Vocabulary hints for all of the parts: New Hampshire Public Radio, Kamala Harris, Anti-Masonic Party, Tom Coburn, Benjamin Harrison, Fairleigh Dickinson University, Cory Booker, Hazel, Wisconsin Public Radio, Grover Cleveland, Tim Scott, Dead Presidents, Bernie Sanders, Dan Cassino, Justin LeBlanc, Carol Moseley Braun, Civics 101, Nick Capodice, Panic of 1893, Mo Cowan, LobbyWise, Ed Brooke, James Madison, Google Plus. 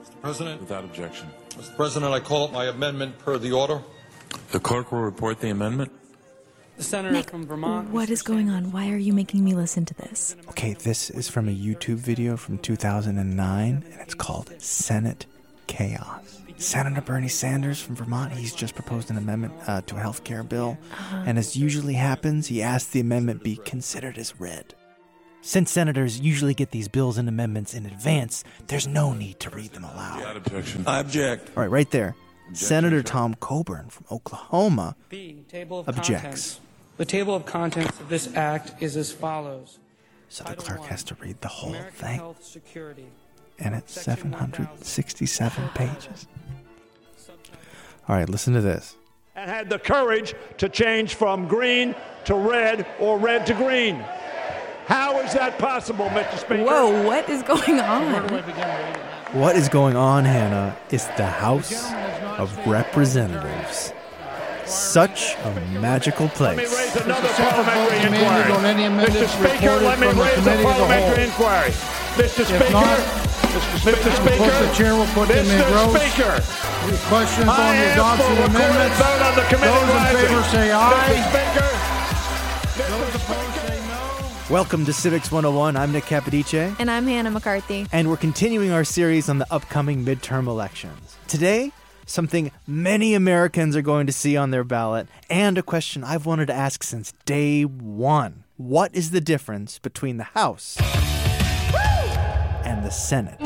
Mr. President. Without objection. Mr. President, I call up my amendment per the order. The clerk will report the amendment. The senator Nick, from Vermont. What is going on? Why are you making me listen to this? Okay, this is from a YouTube video from 2009, and it's called Senate Chaos. Senator Bernie Sanders from Vermont, he's just proposed an amendment to a health care bill, and as usually happens, he asked the amendment be considered as read. Since senators usually get these bills and amendments in advance, there's no need to read them aloud. Without objection. I object. All right, right there. Objection. Senator Tom Coburn from Oklahoma objects. The table of contents of this act is as follows. So the clerk has to read the whole thing. And it's 767 pages. All right, listen to this. And had the courage to change from green to red or red to green. How is that possible, Mr. Speaker? Whoa, what is going on? What is going on, Hannah, is the House of Representatives. Such a magical place. Let me raise another parliamentary inquiry. Mr. Speaker, let me raise a parliamentary inquiry. Mr. Speaker... Mr. Speaker, questions on the adoption of amendments. Vote on the committee. Those in favor say aye. Mr. Speaker, those opposed say no. Welcome to Civics 101. I'm Nick Capodice. And I'm Hannah McCarthy. And we're continuing our series on the upcoming midterm elections. Today, something many Americans are going to see on their ballot, and a question I've wanted to ask since day one. What is the difference between the House and the Senate?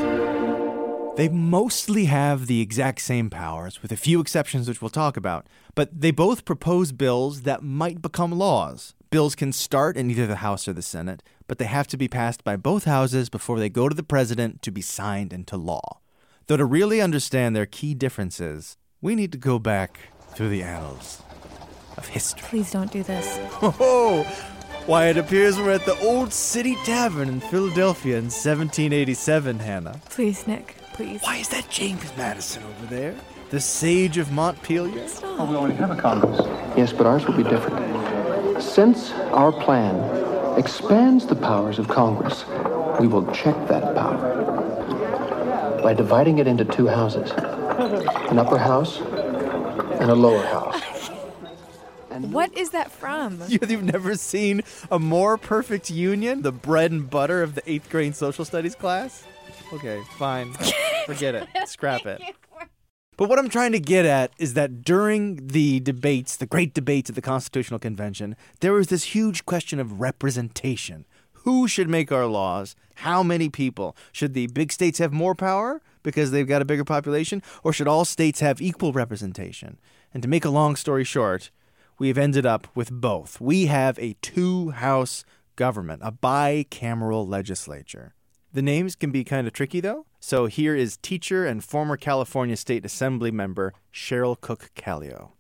They mostly have the exact same powers, with a few exceptions which we'll talk about, but they both propose bills that might become laws. Bills can start in either the House or the Senate, but they have to be passed by both houses before they go to the president to be signed into law. Though to really understand their key differences, we need to go back through the annals of history. Please don't do this. Oh! Why, it appears we're at the Old City Tavern in Philadelphia in 1787, Hannah. Please, Nick, please. Why is that James Madison over there? The Sage of Montpelier? Stop. Oh, we already have a Congress. Yes, but ours will be different. Since our plan expands the powers of Congress, we will check that power by dividing it into two houses, an upper house and a lower house. What is that from? You've never seen a more perfect union? The bread and butter of the 8th grade social studies class? Okay, fine. Forget it. Scrap it. But what I'm trying to get at is that during the debates, the great debates at the Constitutional Convention, there was this huge question of representation. Who should make our laws? How many people? Should the big states have more power because they've got a bigger population? Or should all states have equal representation? And to make a long story short, we've ended up with both. We have a two-house government, a bicameral legislature. The names can be kind of tricky, though. So here is teacher and former California State Assembly member Cheryl Cook-Kallio.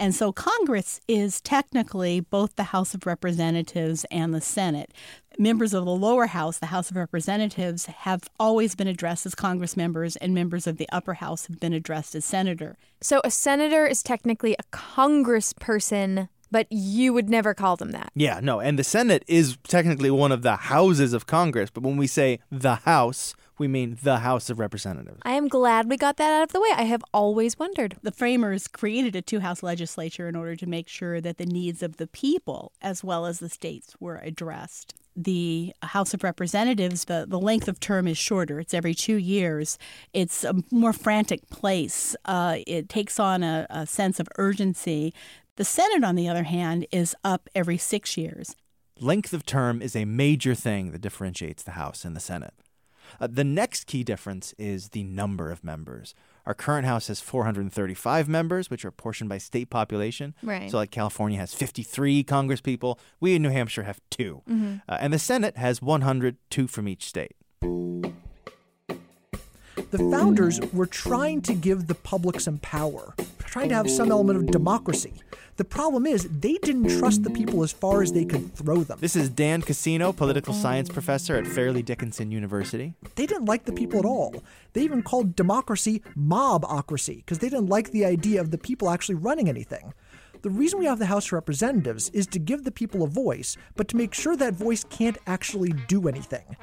And so Congress is technically both the House of Representatives and the Senate. Members of the lower house, the House of Representatives, have always been addressed as Congress members, and members of the upper house have been addressed as senator. So a senator is technically a congressperson, but you would never call them that. Yeah, no, and the Senate is technically one of the houses of Congress, but when we say the House, we mean the House of Representatives. I am glad we got that out of the way. I have always wondered. The framers created a two-house legislature in order to make sure that the needs of the people, as well as the states, were addressed. The House of Representatives, the length of term is shorter. It's every 2 years. It's a more frantic place. It takes on a sense of urgency. The Senate, on the other hand, is up every 6 years. Length of term is a major thing that differentiates the House and the Senate. The next key difference is the number of members. Our current House has 435 members, which are portioned by state population. Right. So like California has 53 congresspeople. We in New Hampshire have two. Mm-hmm. And the Senate has 100, two from each state. The founders were trying to give the public some power, trying to have some element of democracy. The problem is they didn't trust the people as far as they could throw them. This is Dan Cassino, political science professor at Fairleigh Dickinson University. They didn't like the people at all. They even called democracy mobocracy because they didn't like the idea of the people actually running anything. The reason we have the House of Representatives is to give the people a voice, but to make sure that voice can't actually do anything.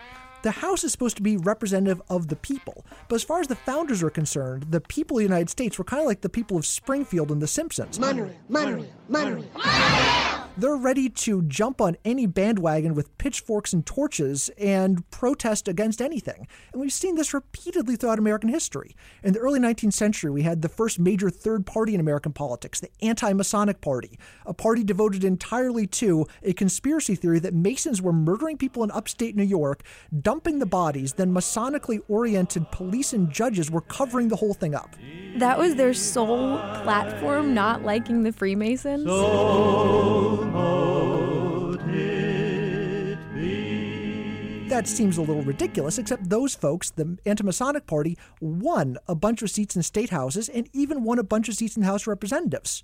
The House is supposed to be representative of the people. But as far as the founders are concerned, the people of the United States were kind of like the people of Springfield and The Simpsons. Monorail, monorail, monorail, monorail! They're ready to jump on any bandwagon with pitchforks and torches and protest against anything. And we've seen this repeatedly throughout American history. In the early 19th century, we had the first major third party in American politics, the Anti-Masonic Party, a party devoted entirely to a conspiracy theory that Masons were murdering people in upstate New York, dumping the bodies, then Masonically oriented police and judges were covering the whole thing up. That was their sole platform, not liking the Freemasons. So mote it be. That seems a little ridiculous, except those folks, the Anti-Masonic Party, won a bunch of seats in state houses and even won a bunch of seats in the House of Representatives.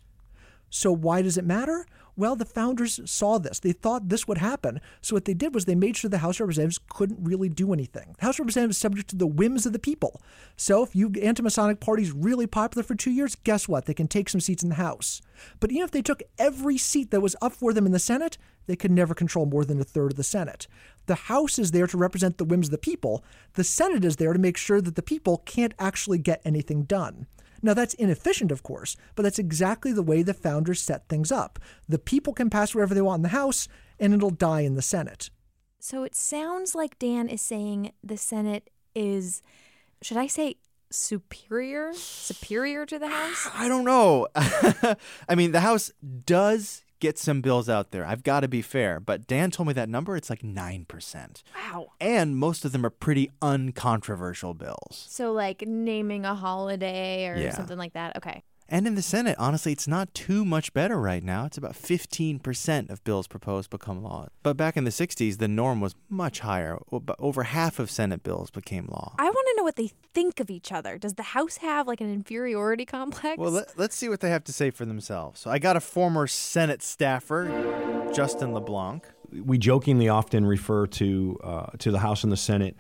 So why does it matter? Well, the founders saw this. They thought this would happen. So what they did was they made sure the House of Representatives couldn't really do anything. The House of Representatives is subject to the whims of the people. So if you Anti-Masonic Party's really popular for 2 years, guess what? They can take some seats in the House. But even if they took every seat that was up for them in the Senate, they could never control more than a third of the Senate. The House is there to represent the whims of the people. The Senate is there to make sure that the people can't actually get anything done. Now, that's inefficient, of course, but that's exactly the way the founders set things up. The people can pass whatever they want in the House, and it'll die in the Senate. So it sounds like Dan is saying the Senate is, should I say, superior to the House? I don't know. I mean, the House does get some bills out there. I've got to be fair. But Dan told me that number, it's like 9%. Wow. And most of them are pretty uncontroversial bills. So like naming a holiday or something like that. Okay. And in the Senate, honestly, it's not too much better right now. It's about 15% of bills proposed become law. But back in the 60s, the norm was much higher. Over half of Senate bills became law. I want to know what they think of each other. Does the House have like an inferiority complex? Well, let's see what they have to say for themselves. So I got a former Senate staffer, Justin LeBlanc. We jokingly often refer to the House and the Senate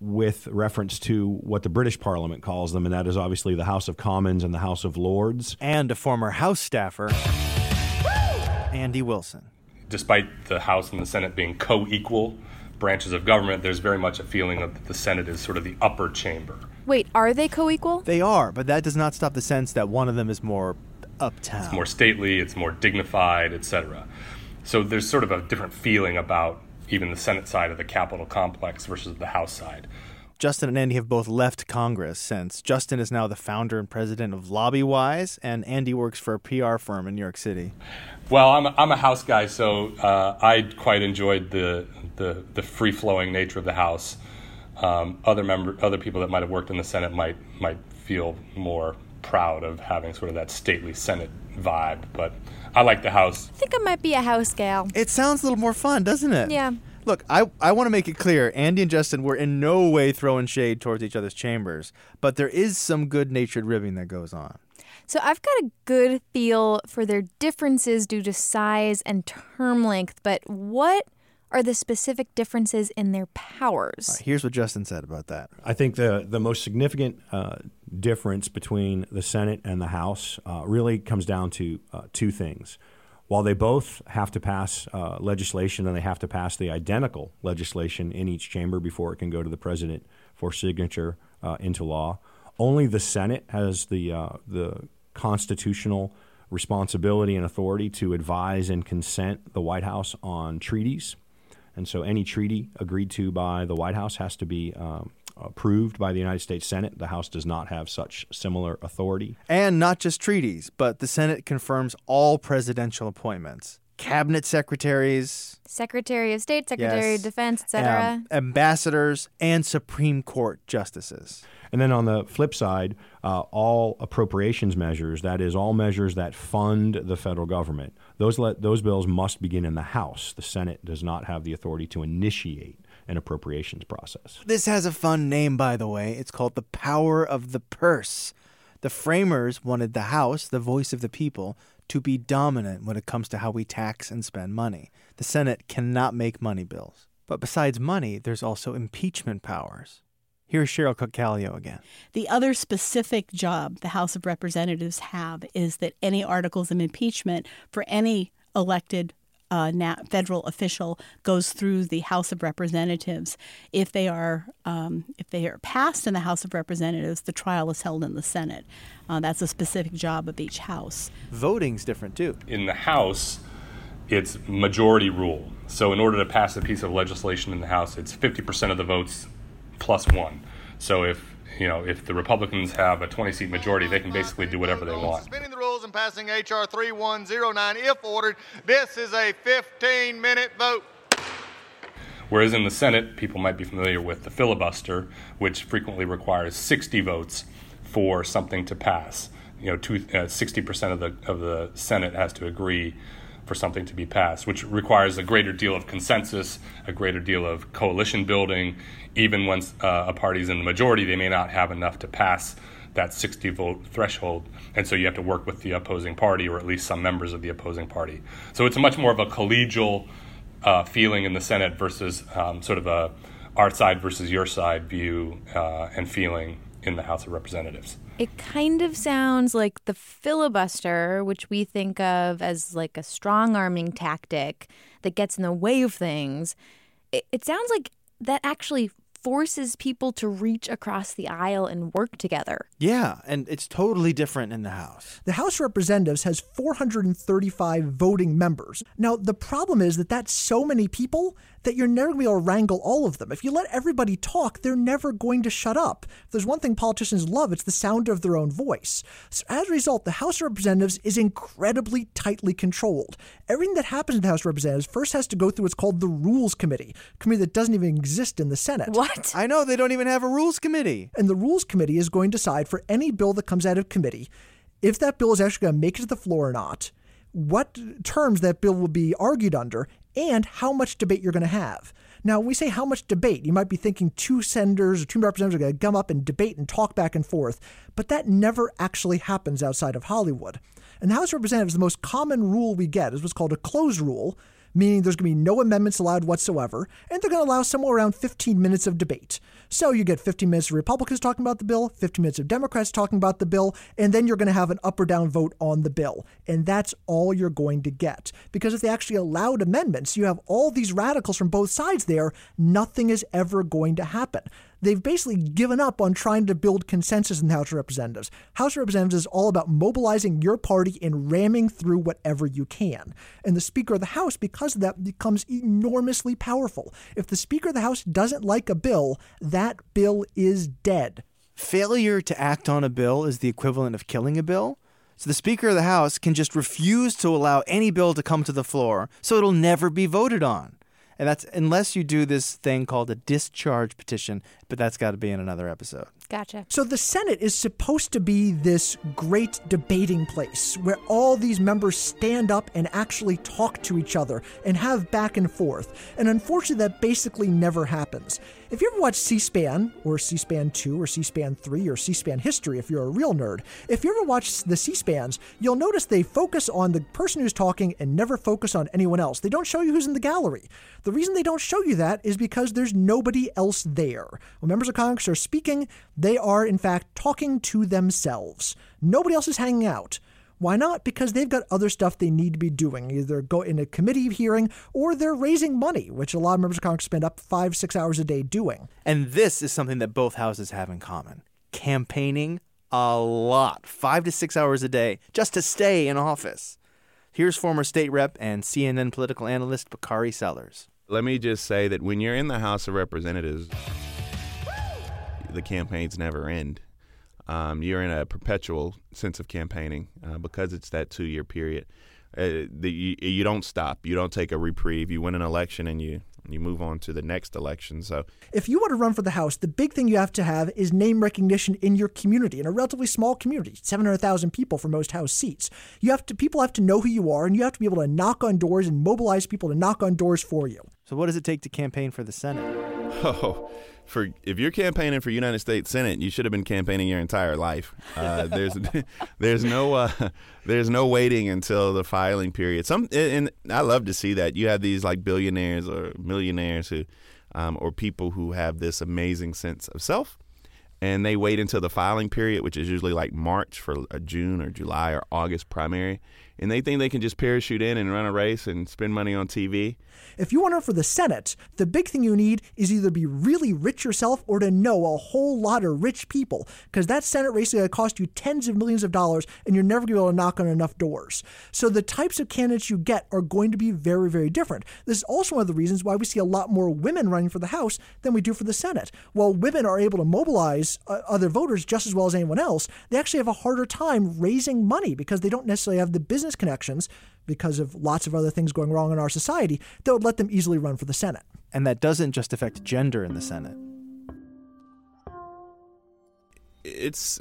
with reference to what the British Parliament calls them, and that is obviously the House of Commons and the House of Lords. And a former House staffer, Andy Wilson. Despite the House and the Senate being co-equal branches of government, there's very much a feeling that the Senate is sort of the upper chamber. Wait, are they co-equal? They are, but that does not stop the sense that one of them is more uptown. It's more stately, it's more dignified, etc. So there's sort of a different feeling about even the Senate side of the Capitol complex versus the House side. Justin and Andy have both left Congress since. Justin is now the founder and president of LobbyWise, and Andy works for a PR firm in New York City. Well, I'm a House guy, so I quite enjoyed the free-flowing nature of the House. Other people that might have worked in the Senate might feel more proud of having sort of that stately Senate vibe, but I like the House. I think I might be a House gal. It sounds a little more fun, doesn't it? Yeah. Look, I want to make it clear, Andy and Justin were in no way throwing shade towards each other's chambers, but there is some good-natured ribbing that goes on. So I've got a good feel for their differences due to size and term length, but what are the specific differences in their powers? Here's what Justin said about that. I think the most significant difference between the Senate and the House really comes down to two things. While they both have to pass legislation, and they have to pass the identical legislation in each chamber before it can go to the president for signature into law, only the Senate has the constitutional responsibility and authority to advise and consent the White House on treaties. And so any treaty agreed to by the White House has to be approved by the United States Senate. The House does not have such similar authority. And not just treaties, but the Senate confirms all presidential appointments. Cabinet secretaries. Secretary of State, Secretary of Defense, etc. Ambassadors and Supreme Court justices. And then on the flip side, all appropriations measures, that is all measures that fund the federal government, those bills must begin in the House. The Senate does not have the authority to initiate an appropriations process. This has a fun name, by the way. It's called the power of the purse. The framers wanted the House, the voice of the people, to be dominant when it comes to how we tax and spend money. The Senate cannot make money bills. But besides money, there's also impeachment powers. Here's Cheryl Cook-Kallio again. The other specific job the House of Representatives have is that any articles of impeachment for any elected federal official goes through the House of Representatives. If they are passed in the House of Representatives, the trial is held in the Senate. That's a specific job of each house. Voting's different too. In the House, it's majority rule. So in order to pass a piece of legislation in the House, it's 50% of the votes plus one. So if the Republicans have a 20-seat majority, they can basically do whatever they want. Suspending the rules and passing H.R. 3109 if ordered. This is a 15-minute vote. Whereas in the Senate, people might be familiar with the filibuster, which frequently requires 60 votes for something to pass. 60% of the Senate has to agree for something to be passed, which requires a greater deal of consensus, a greater deal of coalition building. Even once a party's in the majority, they may not have enough to pass that 60-vote threshold, and so you have to work with the opposing party, or at least some members of the opposing party. So it's much more of a collegial feeling in the Senate versus sort of a our side versus your side view and feeling in the House of Representatives. It kind of sounds like the filibuster, which we think of as like a strong-arming tactic that gets in the way of things. It sounds like that actually forces people to reach across the aisle and work together. Yeah, and it's totally different in the House. The House of Representatives has 435 voting members. Now, the problem is that that's so many people that you're never going to be able to wrangle all of them. If you let everybody talk, they're never going to shut up. If there's one thing politicians love, it's the sound of their own voice. So as a result, the House of Representatives is incredibly tightly controlled. Everything that happens in the House of Representatives first has to go through what's called the Rules Committee, a committee that doesn't even exist in the Senate. What? I know, they don't even have a Rules Committee. And the Rules Committee is going to decide for any bill that comes out of committee, if that bill is actually going to make it to the floor or not, what terms that bill will be argued under, and how much debate you're going to have. Now, when we say how much debate, you might be thinking two senators or two representatives are going to gum up and debate and talk back and forth, but that never actually happens outside of Hollywood. And the House of Representatives, the most common rule we get is what's called a closed rule, meaning there's going to be no amendments allowed whatsoever, and they're going to allow somewhere around 15 minutes of debate. So you get 15 minutes of Republicans talking about the bill, 15 minutes of Democrats talking about the bill, and then you're going to have an up or down vote on the bill. And that's all you're going to get. Because if they actually allowed amendments, you have all these radicals from both sides there. Nothing is ever going to happen. They've basically given up on trying to build consensus in the House of Representatives. House of Representatives is all about mobilizing your party and ramming through whatever you can. And the Speaker of the House, because of that, becomes enormously powerful. If the Speaker of the House doesn't like a bill, that bill is dead. Failure to act on a bill is the equivalent of killing a bill. So the Speaker of the House can just refuse to allow any bill to come to the floor, so it'll never be voted on. And that's unless you do this thing called a discharge petition, but that's got to be in another episode. Gotcha. So the Senate is supposed to be this great debating place where all these members stand up and actually talk to each other and have back and forth. And unfortunately, that basically never happens. If you ever watch C-SPAN or C-SPAN 2 or C-SPAN 3 or C-SPAN History, if you're a real nerd, if you ever watch the C-SPANs, you'll notice they focus on the person who's talking and never focus on anyone else. They don't show you who's in the gallery. The reason they don't show you that is because there's nobody else there. When members of Congress are speaking, they are, in fact, talking to themselves. Nobody else is hanging out. Why not? Because they've got other stuff they need to be doing. Either go in a committee hearing or they're raising money, which a lot of members of Congress spend up 5-6 hours a day doing. And this is something that both houses have in common. Campaigning a lot. 5 to 6 hours a day just to stay in office. Here's former state rep and CNN political analyst Bakari Sellers. Let me just say that when you're in the House of Representatives, the campaigns never end. You're in a perpetual sense of campaigning because it's that 2-year period. You don't stop. You don't take a reprieve. You win an election and you move on to the next election. So if you want to run for the House, the big thing you have to have is name recognition in your community, in a relatively small community, 700,000 people for most House seats. People have to know who you are, and you have to be able to knock on doors and mobilize people to knock on doors for you. So what does it take to campaign for the Senate? If you're campaigning for United States Senate, you should have been campaigning your entire life. There's no waiting until the filing period. And I love to see that you have these like billionaires or millionaires who, or people who have this amazing sense of self, and they wait until the filing period, which is usually like March for a June or July or August primary, and they think they can just parachute in and run a race and spend money on TV. If you want to run for the Senate, the big thing you need is either be really rich yourself or to know a whole lot of rich people, because that Senate race is going to cost you tens of millions of dollars, and you're never going to be able to knock on enough doors. So the types of candidates you get are going to be very, very different. This is also one of the reasons why we see a lot more women running for the House than we do for the Senate. While women are able to mobilize other voters just as well as anyone else, they actually have a harder time raising money because they don't necessarily have the business connections because of lots of other things going wrong in our society that would let them easily run for the Senate. And that doesn't just affect gender in the Senate.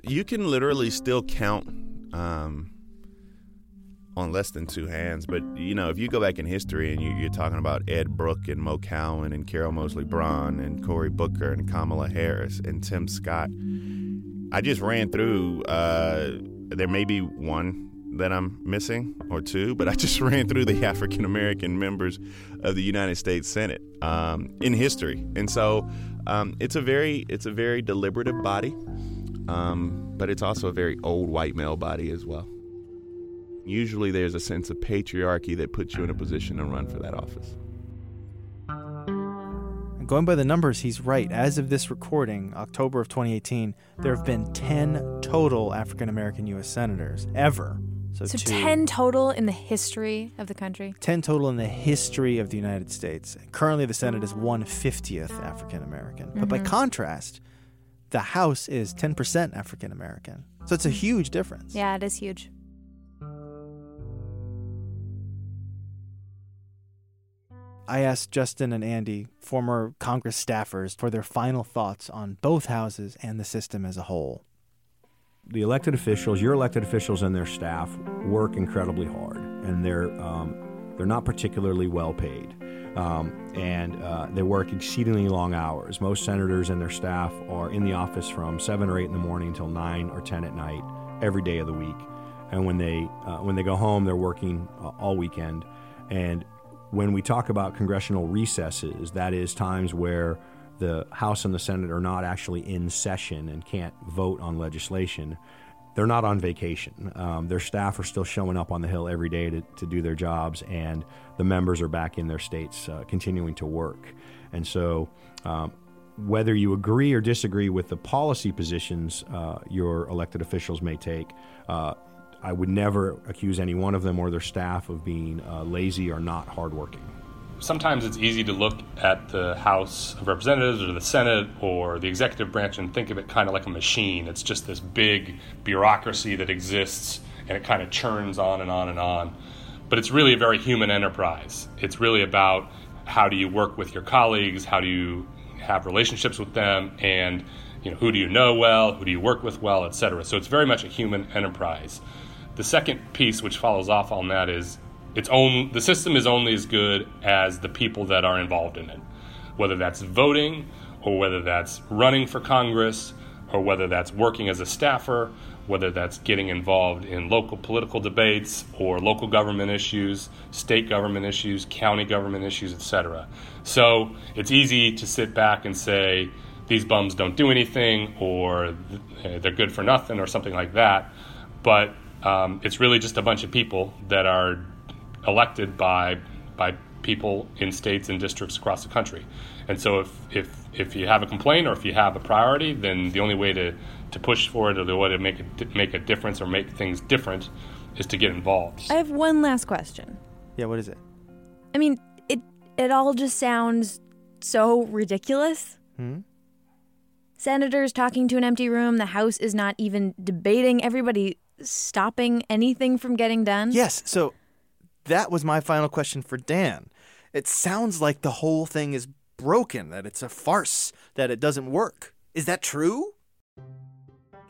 You can literally still count on less than two hands. But, you know, if you go back in history and you're talking about Ed Brooke and Mo Cowan and Carol Moseley Braun and Cory Booker and Kamala Harris and Tim Scott, I just ran through, there may be one that I'm missing or two, but I just ran through the African-American members of the United States Senate in history. And so it's a very deliberative body, but it's also a very old white male body as well. Usually there's a sense of patriarchy that puts you in a position to run for that office. Going by the numbers, he's right. As of this recording, October of 2018, there have been 10 total African-American U.S. senators ever. So 10 total in the history of the country? 10 total in the history of the United States. Currently, the Senate is 1/50th African-American. Mm-hmm. But by contrast, the House is 10% African-American. So it's a huge difference. Yeah, it is huge. I asked Justin and Andy, former Congress staffers, for their final thoughts on both houses and the system as a whole. The elected officials, your elected officials and their staff work incredibly hard, and they're not particularly well paid, and they work exceedingly long hours. Most senators and their staff are in the office from 7 or 8 in the morning until 9 or 10 at night every day of the week, and when they go home, they're working all weekend. And when we talk about congressional recesses, that is times where the House and the Senate are not actually in session and can't vote on legislation, they're not on vacation. Their staff are still showing up on the Hill every day to do their jobs, and the members are back in their states continuing to work. And so whether you agree or disagree with the policy positions your elected officials may take, I would never accuse any one of them or their staff of being lazy or not hardworking. Sometimes it's easy to look at the House of Representatives or the Senate or the executive branch and think of it kind of like a machine. It's just this big bureaucracy that exists, and it kind of churns on and on and on. But it's really a very human enterprise. It's really about how do you work with your colleagues, how do you have relationships with them, and you know, who do you know well, who do you work with well, et cetera. So it's very much a human enterprise. The second piece, which follows off on that, is the system is only as good as the people that are involved in it, whether that's voting or whether that's running for Congress or whether that's working as a staffer, whether that's getting involved in local political debates or local government issues, state government issues, county government issues, et cetera. So it's easy to sit back and say, these bums don't do anything, or they're good for nothing, or something like that. But it's really just a bunch of people that are elected by people in states and districts across the country. And so if you have a complaint or if you have a priority, then the only way to push for it or the way to make a difference or make things different is to get involved. I have one last question. Yeah, what is it? I mean, it all just sounds so ridiculous. Hmm? Senators talking to an empty room, the House is not even debating, everybody stopping anything from getting done? Yes, so that was my final question for Dan. It sounds like the whole thing is broken, that it's a farce, that it doesn't work. Is that true?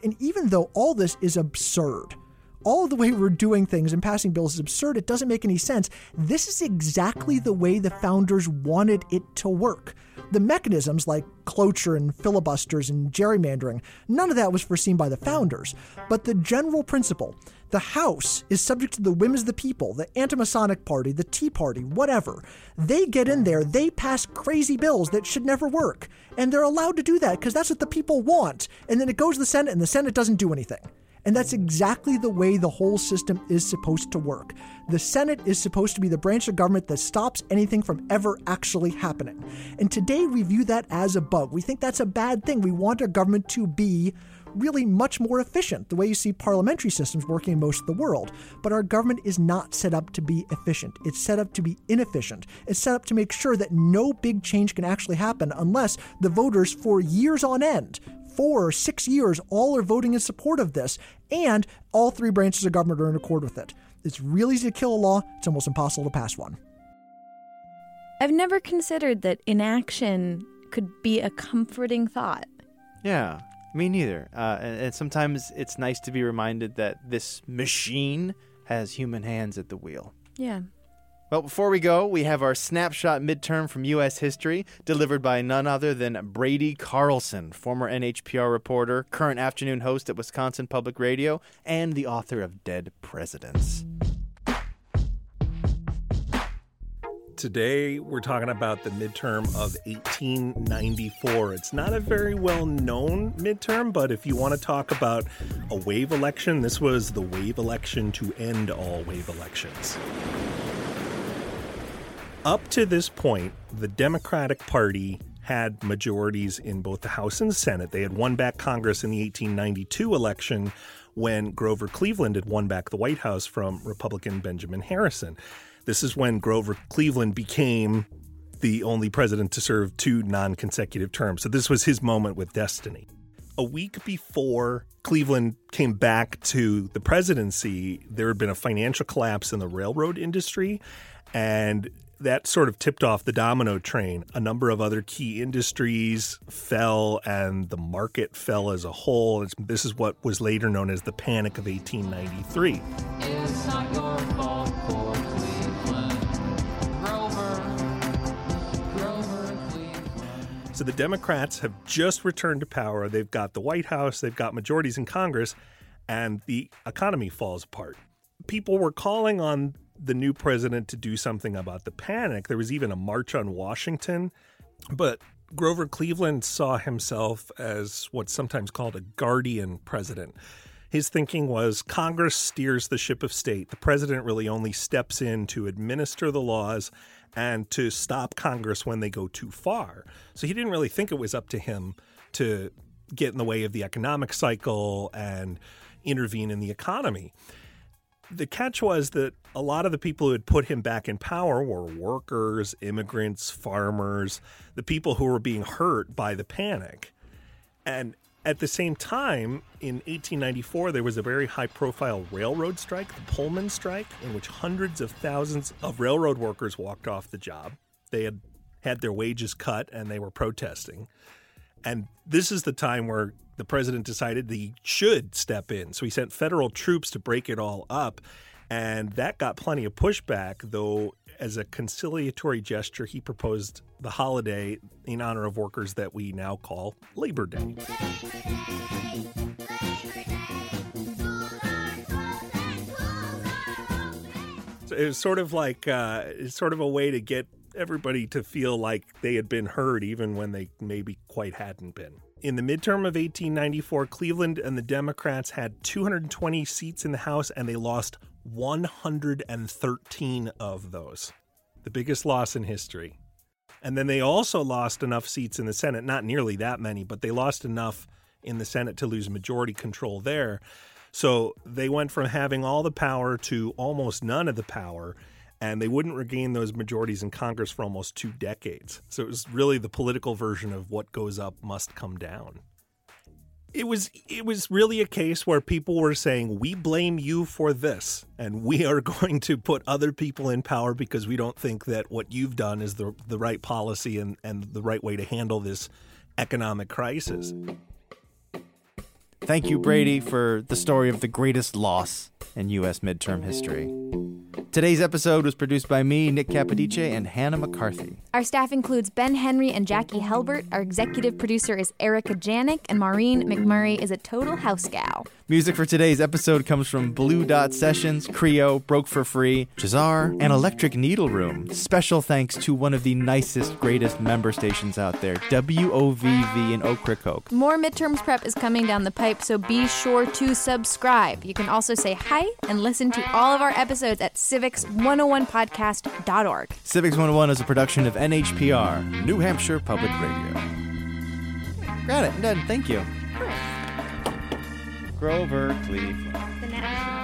And even though all this is absurd, all the way we're doing things and passing bills is absurd, it doesn't make any sense, this is exactly the way the founders wanted it to work. The mechanisms like cloture and filibusters and gerrymandering, none of that was foreseen by the founders. But the general principle, the House is subject to the whims of the people, the Anti-Masonic Party, the Tea Party, whatever. They get in there, they pass crazy bills that should never work. And they're allowed to do that because that's what the people want. And then it goes to the Senate, and the Senate doesn't do anything. And that's exactly the way the whole system is supposed to work. The Senate is supposed to be the branch of government that stops anything from ever actually happening. And today we view that as a bug. We think that's a bad thing. We want our government to be really much more efficient, the way you see parliamentary systems working in most of the world. But our government is not set up to be efficient. It's set up to be inefficient. It's set up to make sure that no big change can actually happen unless the voters for years on end, 4 or 6 years, all are voting in support of this, and all three branches of government are in accord with it. It's real easy to kill a law. It's almost impossible to pass one. I've never considered that inaction could be a comforting thought. Yeah. Me neither. And sometimes it's nice to be reminded that this machine has human hands at the wheel. Yeah. Well, before we go, we have our snapshot midterm from U.S. history, delivered by none other than Brady Carlson, former NHPR reporter, current afternoon host at Wisconsin Public Radio, and the author of Dead Presidents. Today, we're talking about the midterm of 1894. It's not a very well-known midterm, but if you want to talk about a wave election, this was the wave election to end all wave elections. Up to this point, the Democratic Party had majorities in both the House and the Senate. They had won back Congress in the 1892 election when Grover Cleveland had won back the White House from Republican Benjamin Harrison. This is when Grover Cleveland became the only president to serve 2 non-consecutive terms. So this was his moment with destiny. A week before Cleveland came back to the presidency, there had been a financial collapse in the railroad industry, and that sort of tipped off the domino train. A number of other key industries fell, and the market fell as a whole. This is what was later known as the Panic of 1893. It's not your fault for Grover. So the Democrats have just returned to power. They've got the White House, they've got majorities in Congress, and the economy falls apart. People were calling on the new president to do something about the panic. There was even a march on Washington. But Grover Cleveland saw himself as what's sometimes called a guardian president. His thinking was Congress steers the ship of state. The president really only steps in to administer the laws and to stop Congress when they go too far. So he didn't really think it was up to him to get in the way of the economic cycle and intervene in the economy. The catch was that a lot of the people who had put him back in power were workers, immigrants, farmers, the people who were being hurt by the panic. And at the same time, in 1894, there was a very high-profile railroad strike, the Pullman Strike, in which hundreds of thousands of railroad workers walked off the job. They had had their wages cut, and they were protesting. And this is the time where the president decided that he should step in. So he sent federal troops to break it all up. And that got plenty of pushback, though as a conciliatory gesture, he proposed the holiday in honor of workers that we now call Labor Day. So it was sort of like it's sort of a way to get everybody to feel like they had been heard even when they maybe quite hadn't been. In the midterm of 1894, Cleveland and the Democrats had 220 seats in the House, and they lost 113 of those. The biggest loss in history. And then they also lost enough seats in the Senate, not nearly that many, but they lost enough in the Senate to lose majority control there. So they went from having all the power to almost none of the power, and they wouldn't regain those majorities in Congress for almost 2 decades. So it was really the political version of what goes up must come down. It was really a case where people were saying, we blame you for this, and we are going to put other people in power because we don't think that what you've done is the right policy and the right way to handle this economic crisis. Thank you, Brady, for the story of the greatest loss in U.S. midterm history. Today's episode was produced by me, Nick Capodice, and Hannah McCarthy. Our staff includes Ben Henry and Jackie Helbert. Our executive producer is Erica Janik, and Maureen McMurray is a total house gal. Music for today's episode comes from Blue Dot Sessions, Creo, Broke for Free, Jazar, and Electric Needle Room. Special thanks to one of the nicest, greatest member stations out there, WOVV in Oak Creek, Oak. More midterms prep is coming down the pipe, so be sure to subscribe. You can also say hi and listen to all of our episodes at civics101podcast.org. Civics 101 is a production of NHPR, New Hampshire Public Radio. Got it. Done. Thank you. Grover Cleveland.